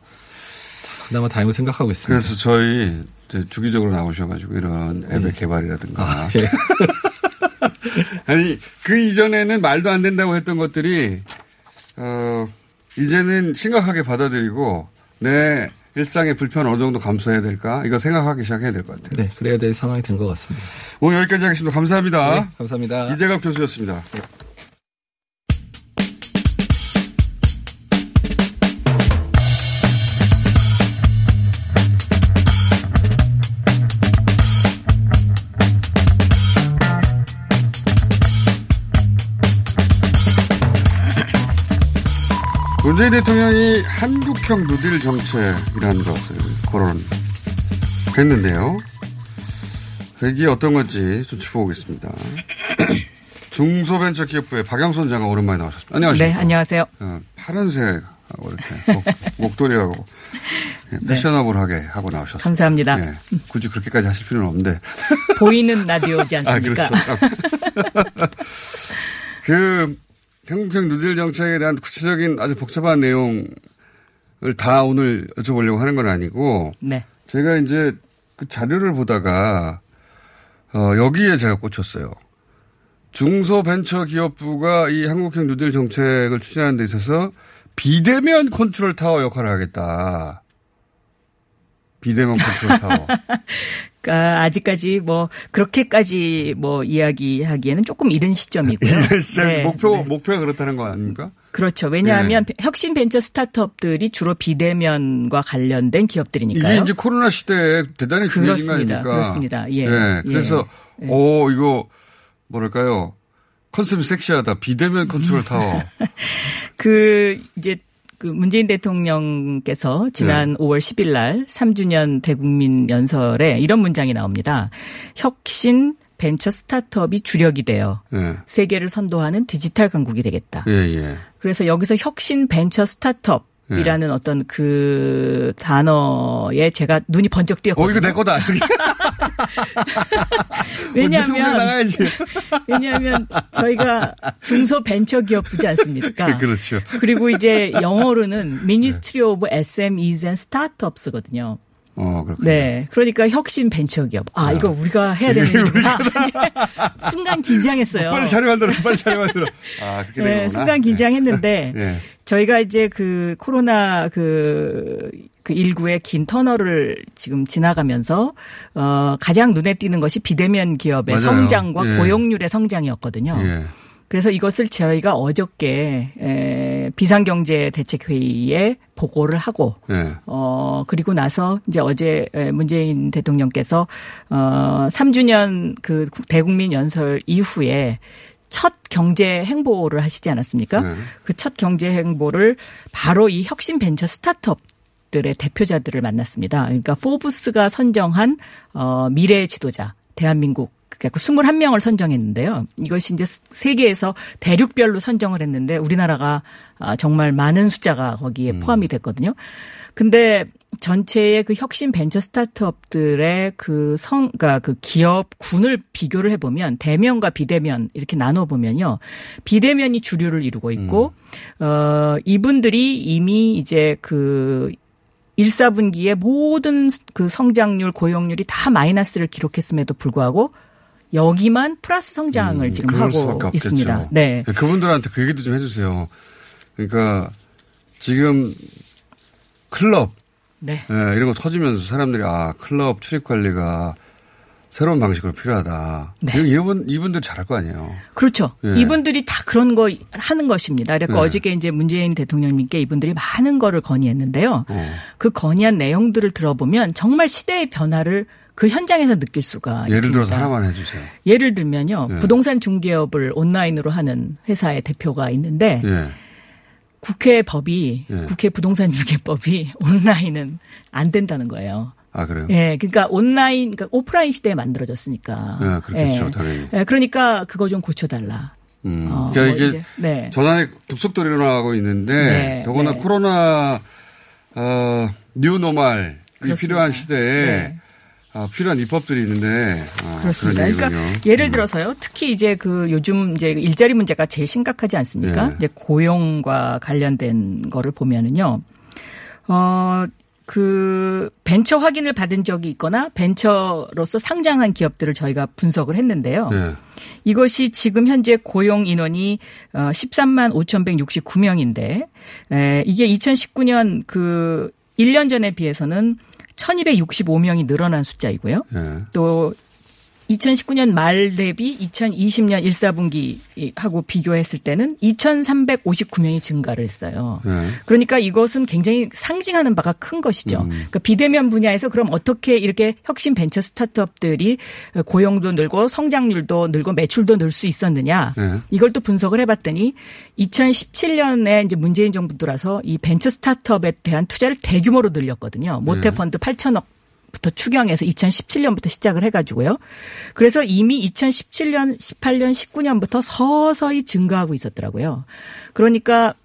그나마 다행으로 생각하고 있습니다. 그래서 저희 이제 주기적으로 나오셔가지고 이런 앱의 예. 개발이라든가. 아, 예. 아니, 그 이전에는 말도 안 된다고 했던 것들이, 어, 이제는 심각하게 받아들이고 내 일상의 불편 어느 정도 감수해야 될까? 이거 생각하기 시작해야 될 것 같아요. 네, 그래야 될 상황이 된 것 같습니다. 오늘 여기까지 하겠습니다. 감사합니다. 네, 감사합니다. 이재갑 교수였습니다. 네. 문재인 대통령이 한국형 누딜 정책이라는 것을 거론했는데요. 이게 어떤 건지 좀 짚어보겠습니다. 중소벤처기업부의 박영선 장관 오랜만에 나오셨습니다. 안녕하십니까. 네, 안녕하세요. 파란색 하고 이렇게 목, 목도리하고 네. 패셔너블하게 하고 나오셨습니다. 감사합니다. 네. 굳이 그렇게까지 하실 필요는 없는데. 보이는 라디오지 않습니까? 아, 그렇습니다. 그 한국형 뉴딜 정책에 대한 구체적인 아주 복잡한 내용을 다 오늘 여쭤보려고 하는 건 아니고 네. 제가 이제 그 자료를 보다가 어, 여기에 제가 꽂혔어요. 중소벤처기업부가 이 한국형 뉴딜 정책을 추진하는 데 있어서 비대면 컨트롤 타워 역할을 하겠다. 비대면 컨트롤 타워. 그러니까 아직까지 뭐 그렇게까지 뭐 이야기하기에는 조금 이른 시점이고요. 이른 시점 네. 목표 네. 목표가 그렇다는 거 아닙니까? 그렇죠. 왜냐하면 네. 혁신 벤처 스타트업들이 주로 비대면과 관련된 기업들이니까요. 이게 이제 코로나 시대에 대단히 중요해진 거 아닙니까? 그렇습니다. 예. 네. 그래서 예. 오 이거 뭐랄까요? 컨셉이 섹시하다. 비대면 컨트롤 타워. 그 이제 그 문재인 대통령께서 지난 네. 오월 십일 날 삼 주년 대국민 연설에 이런 문장이 나옵니다. 혁신 벤처 스타트업이 주력이 되어 네. 세계를 선도하는 디지털 강국이 되겠다. 예, 예. 그래서 여기서 혁신 벤처 스타트업 이라는 네. 어떤 그 단어에 제가 눈이 번쩍 띄었거든요. 어, 이거 내 거다. 왜냐하면, 왜냐하면 저희가 중소벤처기업부지 않습니까? 그렇죠. 그리고 이제 영어로는 Ministry 네. of 에스엠이's and Startups거든요. 어, 그렇군요. 네. 그러니까 혁신 벤처기업. 아, 아. 이거 우리가 해야 되는 일이구나. 순간 긴장했어요. 빨리 자료 만들어, 빨리 자료 만들어. 아, 그렇게 된 거구나. 네, 순간 긴장했는데, 네. 저희가 이제 그 코로나 그, 그 십구의 긴 터널을 지금 지나가면서, 어, 가장 눈에 띄는 것이 비대면 기업의 맞아요. 성장과 예. 고용률의 성장이었거든요. 예. 그래서 이것을 저희가 어저께 비상경제대책회의에 보고를 하고 네. 어 그리고 나서 이제 어제 문재인 대통령께서 어 삼 주년 그 대국민 연설 이후에 첫 경제 행보를 하시지 않았습니까? 네. 그 첫 경제 행보를 바로 이 혁신 벤처 스타트업 들의 대표자들을 만났습니다. 그러니까 포브스가 선정한 어 미래의 지도자 대한민국 이십일 명을 선정했는데요. 이것이 이제 세계에서 대륙별로 선정을 했는데 우리나라가 정말 많은 숫자가 거기에 포함이 됐거든요. 근데 전체의 그 혁신 벤처 스타트업들의 그 성, 그러니까 그 기업군을 비교를 해보면 대면과 비대면 이렇게 나눠보면요. 비대면이 주류를 이루고 있고, 음. 어, 이분들이 이미 이제 그 일, 사분기에 모든 그 성장률, 고용률이 다 마이너스를 기록했음에도 불구하고 여기만 플러스 성장을 음, 지금 하고 있습니다. 네. 그분들한테 그 얘기도 좀 해주세요. 그러니까 지금 클럽 네. 네, 이런 거 터지면서 사람들이 아 클럽 출입 관리가 새로운 방식으로 필요하다. 네. 이분, 이분들 잘할 거 아니에요. 그렇죠. 예. 이분들이 다 그런 거 하는 것입니다. 그래서 네. 어저께 이제 문재인 대통령님께 이분들이 많은 거를 건의했는데요. 네. 그 건의한 내용들을 들어보면 정말 시대의 변화를 그 현장에서 느낄 수가 예를 있습니다. 예를 들어서 하나만 해 주세요. 예를 들면요. 예. 부동산 중개업을 온라인으로 하는 회사의 대표가 있는데 예. 국회 법이 예. 국회 부동산 중개법이 온라인은 안 된다는 거예요. 아, 그래요? 예. 그러니까 온라인 그러니까 오프라인 시대에 만들어졌으니까. 예, 그렇겠죠. 예. 당연히. 예, 그러니까 그거 좀 고쳐 달라. 음. 어, 그러니까 뭐 이제, 이제 네. 전환의 급속도로 일어나고 있는데 네. 더구나 네. 코로나 어, 뉴노멀이 필요한 시대에 네. 아, 필요한 입법들이 있는데. 아, 그렇습니다. 그러니까 예를 들어서요. 특히 이제 그 요즘 이제 일자리 문제가 제일 심각하지 않습니까? 네. 이제 고용과 관련된 거를 보면은요. 어, 그 벤처 확인을 받은 적이 있거나 벤처로서 상장한 기업들을 저희가 분석을 했는데요. 네. 이것이 지금 현재 고용 인원이 십삼만 오천백육십구 명인데 이게 이천십구 년 그 일 년 전에 비해서는 천이백육십오 명이 늘어난 숫자이고요. 네. 또 이천십구 년 말 대비 이천이십 년 일, 사분기하고 비교했을 때는 이천삼백오십구 명이 증가를 했어요. 네. 그러니까 이것은 굉장히 상징하는 바가 큰 것이죠. 음. 그러니까 비대면 분야에서 그럼 어떻게 이렇게 혁신 벤처 스타트업들이 고용도 늘고 성장률도 늘고 매출도 늘 수 있었느냐. 네. 이걸 또 분석을 해봤더니 이천십칠 년에 이제 문재인 정부 들어서 이 벤처 스타트업에 대한 투자를 대규모로 늘렸거든요. 모태펀드 네. 팔천억. 부터 추경해서 이천십칠 년부터 시작을 해가지고요. 그래서 이미 이천십칠 년, 십팔 년, 십구 년부터 서서히 증가하고 있었더라고요. 그러니까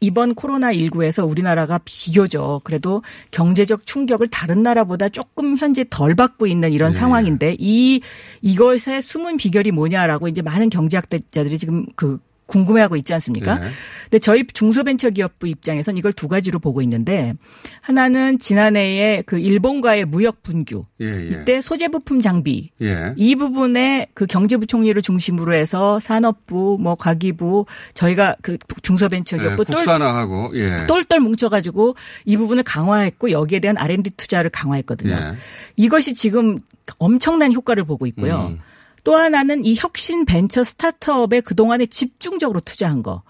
이번 코로나십구에서 우리나라가 비교적 그래도 경제적 충격을 다른 나라보다 조금 현재 덜 받고 있는 이런 네. 상황인데 이 이것의 숨은 비결이 뭐냐라고 이제 많은 경제학자들이 지금 그 궁금해하고 있지 않습니까? 네. 근데 저희 중소벤처기업부 입장에서는 이걸 두 가지로 보고 있는데 하나는 지난해에 그 일본과의 무역 분규 예, 예. 이때 소재 부품 장비 예. 이 부분에 그 경제부총리를 중심으로 해서 산업부 뭐 과기부 저희가 그 중소벤처기업부 예, 국산화하고 예. 똘똘 뭉쳐가지고 이 부분을 강화했고 여기에 대한 알앤디 투자를 강화했거든요. 예. 이것이 지금 엄청난 효과를 보고 있고요. 음. 또 하나는 이 혁신 벤처 스타트업에 그동안에 집중적으로 투자한 거.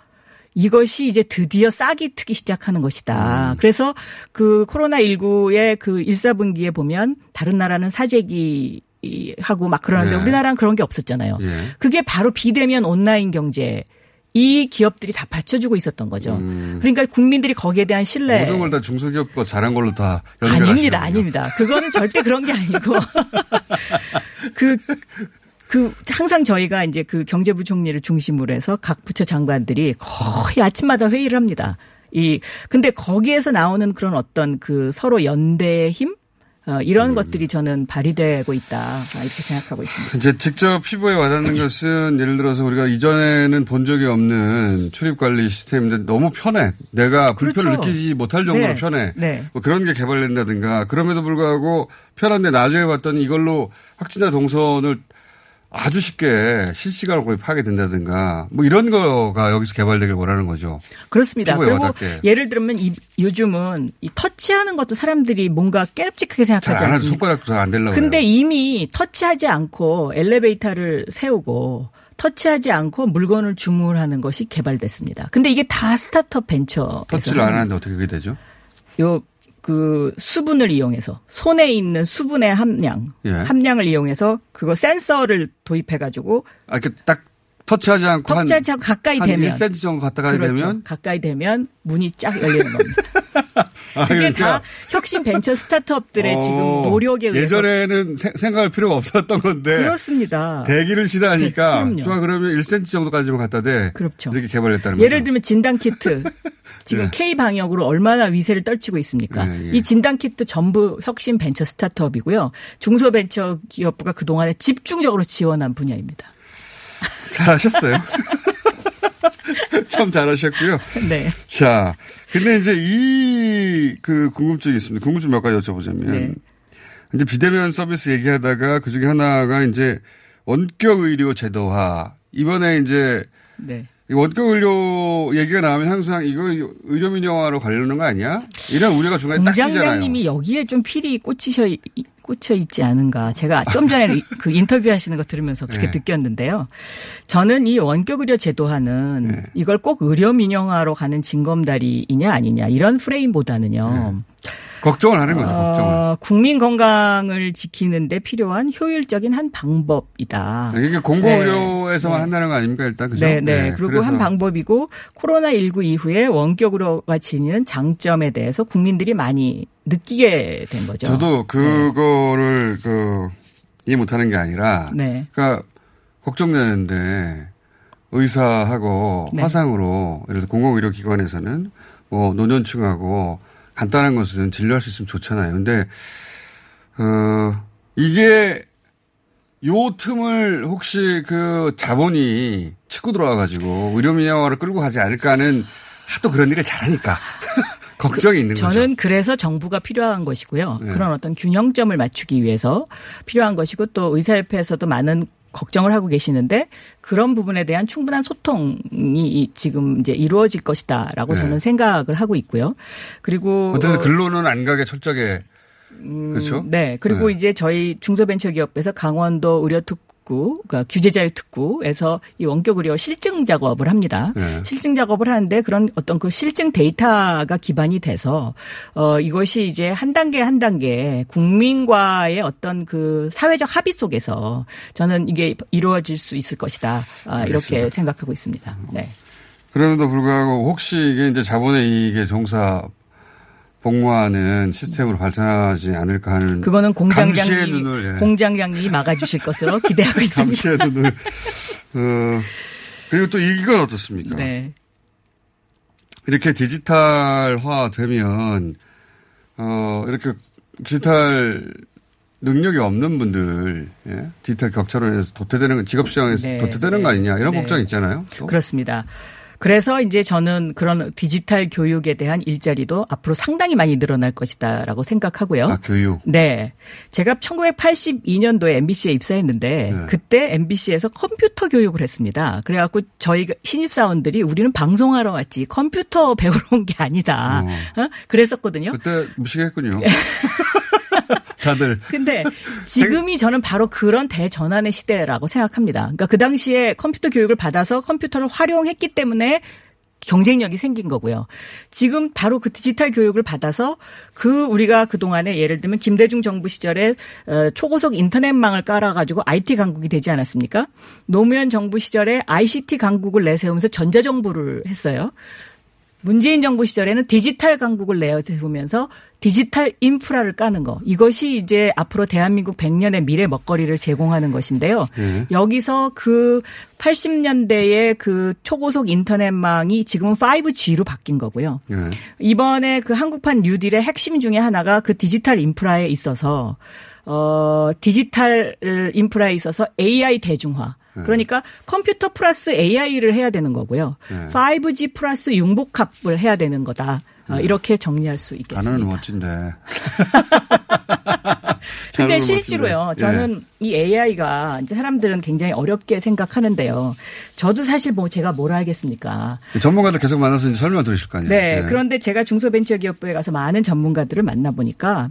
이것이 이제 드디어 싹이 트기 시작하는 것이다. 음. 그래서 그 코로나십구의 그 일 사분기에 보면 다른 나라는 사재기 하고 막 그러는데 예. 우리나라는 그런 게 없었잖아요. 예. 그게 바로 비대면 온라인 경제. 이 기업들이 다 받쳐주고 있었던 거죠. 음. 그러니까 국민들이 거기에 대한 신뢰. 모든 걸 다 중소기업과 잘한 걸로 다 연결하시는 아닙니다. 아닙니다. 그거는 절대 그런 게 아니고. 그. 그 항상 저희가 이제 그 경제부총리를 중심으로 해서 각 부처 장관들이 거의 아침마다 회의를 합니다. 이 근데 거기에서 나오는 그런 어떤 그 서로 연대의 힘 어, 이런 음. 것들이 저는 발휘되고 있다 이렇게 생각하고 있습니다. 이제 직접 피부에 와닿는 것은 예를 들어서 우리가 이전에는 본 적이 없는 출입관리 시스템인데 너무 편해. 내가 불편을 그렇죠. 느끼지 못할 정도로 네. 편해. 네. 뭐 그런 게 개발된다든가 그럼에도 불구하고 편한데 나중에 봤더니 이걸로 확진자 동선을 아주 쉽게 실시간으로 구입하게 된다든가 뭐 이런 거가 여기서 개발되길 원하는 거죠. 그렇습니다. 그리고 와닿게. 예를 들면 이, 요즘은 이 터치하는 것도 사람들이 뭔가 깨름직하게 생각하지 않습니까? 손가락도 잘 안 되려고 근데 그래요. 이미 터치하지 않고 엘리베이터를 세우고 터치하지 않고 물건을 주문하는 것이 개발됐습니다. 근데 이게 다 스타트업 벤처에서. 터치를 안 하는데 어떻게 그게 되죠? 요. 그 수분을 이용해서 손에 있는 수분의 함량, 예. 함량을 이용해서 그거 센서를 도입해가지고 아, 이렇게 딱 터치하지 않고 터치하지 않고 가까이 한 되면 일 센티미터 정도 가까이 그렇죠. 되면 가까이 되면 문이 쫙 열리는 겁니다. 아, 그게 그러니까. 다 혁신 벤처 스타트업들의 어, 지금 노력에 의해서 예전에는 세, 생각할 필요가 없었던 건데 그렇습니다. 대기를 싫어하니까 네, 좋아 그러면 일 센티미터 정도까지만 갖다 대 그렇죠. 이렇게 개발했다는 거죠. 예를 들면 진단 키트. 지금 네. K방역으로 얼마나 위세를 떨치고 있습니까? 네, 예. 이 진단키트 전부 혁신 벤처 스타트업이고요. 중소벤처기업부가 그동안에 집중적으로 지원한 분야입니다. 잘하셨어요. 참 잘하셨고요. 네. 자, 근데 이제 이 그 궁금증이 있습니다. 궁금증 몇 가지 여쭤보자면 네. 이제 비대면 서비스 얘기하다가 그중에 하나가 이제 원격 의료 제도화. 이번에 이제 네. 원격 의료 얘기가 나오면 항상 이거 의료민영화로 가려는 거 아니야? 이런 우려가 중간에 딱 끼잖아요. 공장장님이 여기에 좀 필이 꽂히셔, 꽂혀 있지 않은가. 제가 좀 전에 그 인터뷰하시는 거 들으면서 그렇게 네. 느꼈는데요. 저는 이 원격 의료 제도화는 네. 이걸 꼭 의료민영화로 가는 징검다리이냐 아니냐 이런 프레임보다는요. 네. 걱정을 하는 거죠. 어, 걱정을. 국민 건강을 지키는 데 필요한 효율적인 한 방법이다. 이게 공공의료에서만 네. 한다는 거 아닙니까 일단 그죠? 네네. 네. 그리고 그래서. 한 방법이고 코로나십구 이후에 원격으로가 지니는 장점에 대해서 국민들이 많이 느끼게 된 거죠. 저도 그거를 네. 그 이해 못하는 게 아니라 네. 그러니까 걱정되는데 의사하고 네. 화상으로 예를 들어 공공의료기관에서는 뭐 노년층하고 간단한 것은 진료할 수 있으면 좋잖아요. 근데, 어, 이게 요 틈을 혹시 그 자본이 치고 들어와가지고 의료민영화를 끌고 가지 않을까 하는 하도 그런 일을 잘하니까. 걱정이 있는 저는 거죠. 저는 그래서 정부가 필요한 것이고요. 네. 그런 어떤 균형점을 맞추기 위해서 필요한 것이고 또 의사협회에서도 많은 걱정을 하고 계시는데 그런 부분에 대한 충분한 소통이 지금 이제 이루어질 것이다라고 네. 저는 생각을 하고 있고요. 그리고 어쨌든 근로는 안 가게 철저하게 음, 그렇죠. 네. 그리고 네. 이제 저희 중소벤처기업에서 강원도 의료특구, 그러니까 규제자유 특구에서 이 원격 의료 실증 작업을 합니다. 네. 실증 작업을 하는데 그런 어떤 그 실증 데이터가 기반이 돼서 어, 이것이 이제 한 단계 한 단계 국민과의 어떤 그 사회적 합의 속에서 저는 이게 이루어질 수 있을 것이다. 아, 이렇게 생각하고 있습니다. 네. 그럼에도 불구하고 혹시 이게 이제 자본의 이익에 종사 공모하는 시스템으로 발전하지 않을까 하는 그거는 공장장님이 공장장님이 막아주실 것으로 기대하고 있습니다. 감시의 눈을. 어, 그리고 또 이건 어떻습니까? 네. 이렇게 디지털화 되면, 어, 이렇게 디지털 능력이 없는 분들, 예? 디지털 격차로 인해서 도태되는, 직업시장에서 네, 도태되는 네, 거 아니냐, 이런 네. 걱정 있잖아요. 또. 그렇습니다. 그래서 이제 저는 그런 디지털 교육에 대한 일자리도 앞으로 상당히 많이 늘어날 것이다라고 생각하고요. 아, 교육. 네. 제가 천구백팔십이 년도에 엠비씨에 입사했는데 네. 그때 엠비씨에서 컴퓨터 교육을 했습니다. 그래갖고 저희 신입사원들이 우리는 방송하러 왔지 컴퓨터 배우러 온 게 아니다. 어. 어? 그랬었거든요. 그때 무식했군요. 다들. 근데 지금이 저는 바로 그런 대전환의 시대라고 생각합니다. 그러니까 그 당시에 컴퓨터 교육을 받아서 컴퓨터를 활용했기 때문에 경쟁력이 생긴 거고요. 지금 바로 그 디지털 교육을 받아서 그 우리가 그동안에 예를 들면 김대중 정부 시절에 초고속 인터넷망을 깔아가지고 아이티 강국이 되지 않았습니까? 노무현 정부 시절에 아이씨티 강국을 내세우면서 전자정부를 했어요. 문재인 정부 시절에는 디지털 강국을 내세우면서 디지털 인프라를 까는 거. 이것이 이제 앞으로 대한민국 백 년의 미래 먹거리를 제공하는 것인데요. 네. 여기서 그 팔십 년대의 그 초고속 인터넷망이 지금은 파이브지로 바뀐 거고요. 네. 이번에 그 한국판 뉴딜의 핵심 중에 하나가 그 디지털 인프라에 있어서 어 디지털 인프라에 있어서 에이아이 대중화. 그러니까 컴퓨터 플러스 에이아이를 해야 되는 거고요. 네. 파이브지 플러스 융복합을 해야 되는 거다. 네. 이렇게 정리할 수 있겠습니다. 단어는 멋진데. 근데 실제로요. 멋진데. 저는 예. 이 에이아이가 이제 사람들은 굉장히 어렵게 생각하는데요. 저도 사실 뭐 제가 뭘 알겠습니까. 전문가들 계속 만나서 이제 설명 들으실 거 아니에요. 네. 예. 그런데 제가 중소벤처기업부에 가서 많은 전문가들을 만나보니까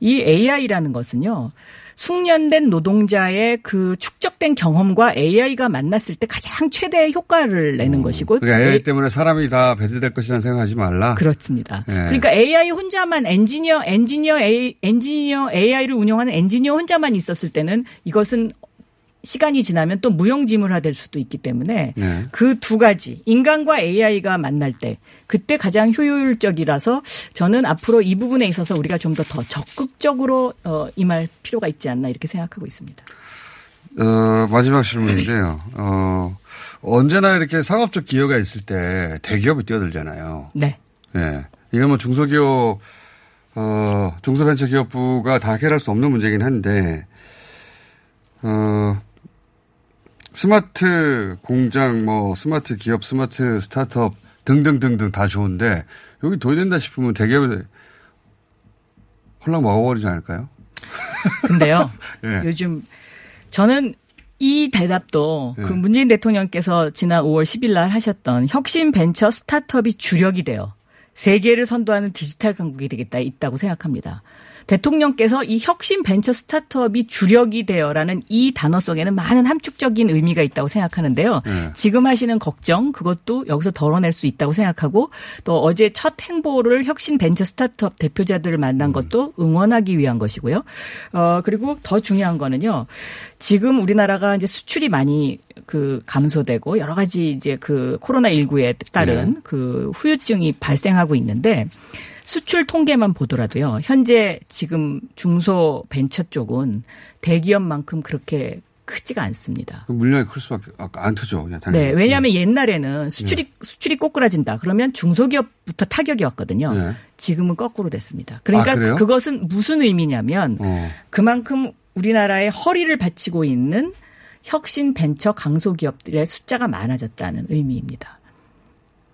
이 에이아이라는 것은요. 숙련된 노동자의 그 축적된 경험과 에이아이가 만났을 때 가장 최대의 효과를 내는 음, 것이고. 그러니까 에이아이 때문에 사람이 다 배제될 것이라는 생각하지 말라. 그렇습니다. 예. 그러니까 에이아이 혼자만 엔지니어, 엔지니어, 에이, 엔지니어, 에이아이를 운영하는 엔지니어 혼자만 있었을 때는 이것은 시간이 지나면 또 무용지물화될 수도 있기 때문에 예. 그 두 가지 인간과 에이아이가 만날 때 그때 가장 효율적이라서 저는 앞으로 이 부분에 있어서 우리가 좀 더 더 적극적으로 어, 임할 필요가 있지 않나 이렇게 생각하고 있습니다. 어, 마지막 질문인데요. 어, 언제나 이렇게 상업적 기여가 있을 때 대기업이 뛰어들잖아요. 네. 네. 이건 뭐 중소기업, 어, 중소벤처기업부가 다 해결할 수 없는 문제긴 한데 어. 스마트 공장, 뭐, 스마트 기업, 스마트 스타트업 등등등등 다 좋은데, 여기 돈이 된다 싶으면 대기업에 홀랑 먹어버리지 않을까요? 근데요, 예. 요즘 저는 이 대답도 예. 그 문재인 대통령께서 지난 오월 십일 날 하셨던 혁신 벤처 스타트업이 주력이 돼요. 세계를 선도하는 디지털 강국이 되겠다, 있다고 생각합니다. 대통령께서 이 혁신 벤처 스타트업이 주력이 되어라는 이 단어 속에는 많은 함축적인 의미가 있다고 생각하는데요. 네. 지금 하시는 걱정 그것도 여기서 덜어낼 수 있다고 생각하고 또 어제 첫 행보를 혁신 벤처 스타트업 대표자들을 만난 것도 응원하기 위한 것이고요. 어, 그리고 더 중요한 거는요. 지금 우리나라가 이제 수출이 많이 그 감소되고 여러 가지 이제 그 코로나십구에 따른 네. 그 후유증이 발생하고 있는데 수출 통계만 보더라도요. 현재 지금 중소벤처 쪽은 대기업만큼 그렇게 크지가 않습니다. 물량이 클 수밖에 안 크죠. 그냥 당연히. 네, 왜냐하면 네. 옛날에는 수출이 네. 수출이 꼬꾸라진다. 그러면 중소기업부터 타격이 왔거든요. 네. 지금은 거꾸로 됐습니다. 그러니까 아, 그것은 무슨 의미냐면 어. 그만큼 우리나라의 허리를 받치고 있는 혁신 벤처 강소기업들의 숫자가 많아졌다는 의미입니다.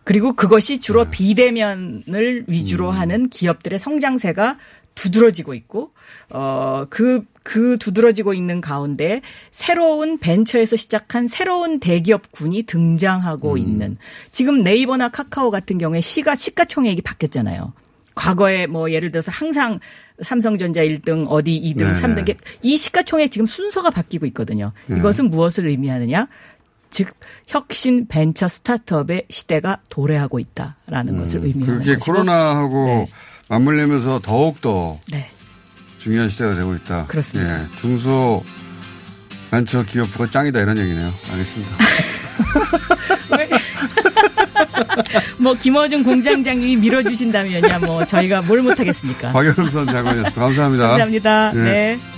그리고 그것이 주로 네. 비대면을 위주로 음. 하는 기업들의 성장세가 두드러지고 있고, 어, 그, 그 두드러지고 있는 가운데 새로운 벤처에서 시작한 새로운 대기업군이 등장하고 음. 있는 지금 네이버나 카카오 같은 경우에 시가, 시가총액이 바뀌었잖아요. 과거에 뭐 예를 들어서 항상 삼성전자 일 등, 어디 이 등, 네. 삼 등. 이 시가총액 지금 순서가 바뀌고 있거든요. 네. 이것은 무엇을 의미하느냐? 즉 혁신 벤처 스타트업의 시대가 도래하고 있다라는 음, 것을 의미하는 것이고. 그게 코로나하고 네. 맞물리면서 더욱더 네. 중요한 시대가 되고 있다. 그렇습니다. 예, 중소벤처기업부가 짱이다 이런 얘기네요. 알겠습니다. 뭐 김어준 공장장님이 밀어주신다면야 뭐 저희가 뭘 못하겠습니까. 박영선 장관이었습니다. 감사합니다. 감사합니다. 네. 네.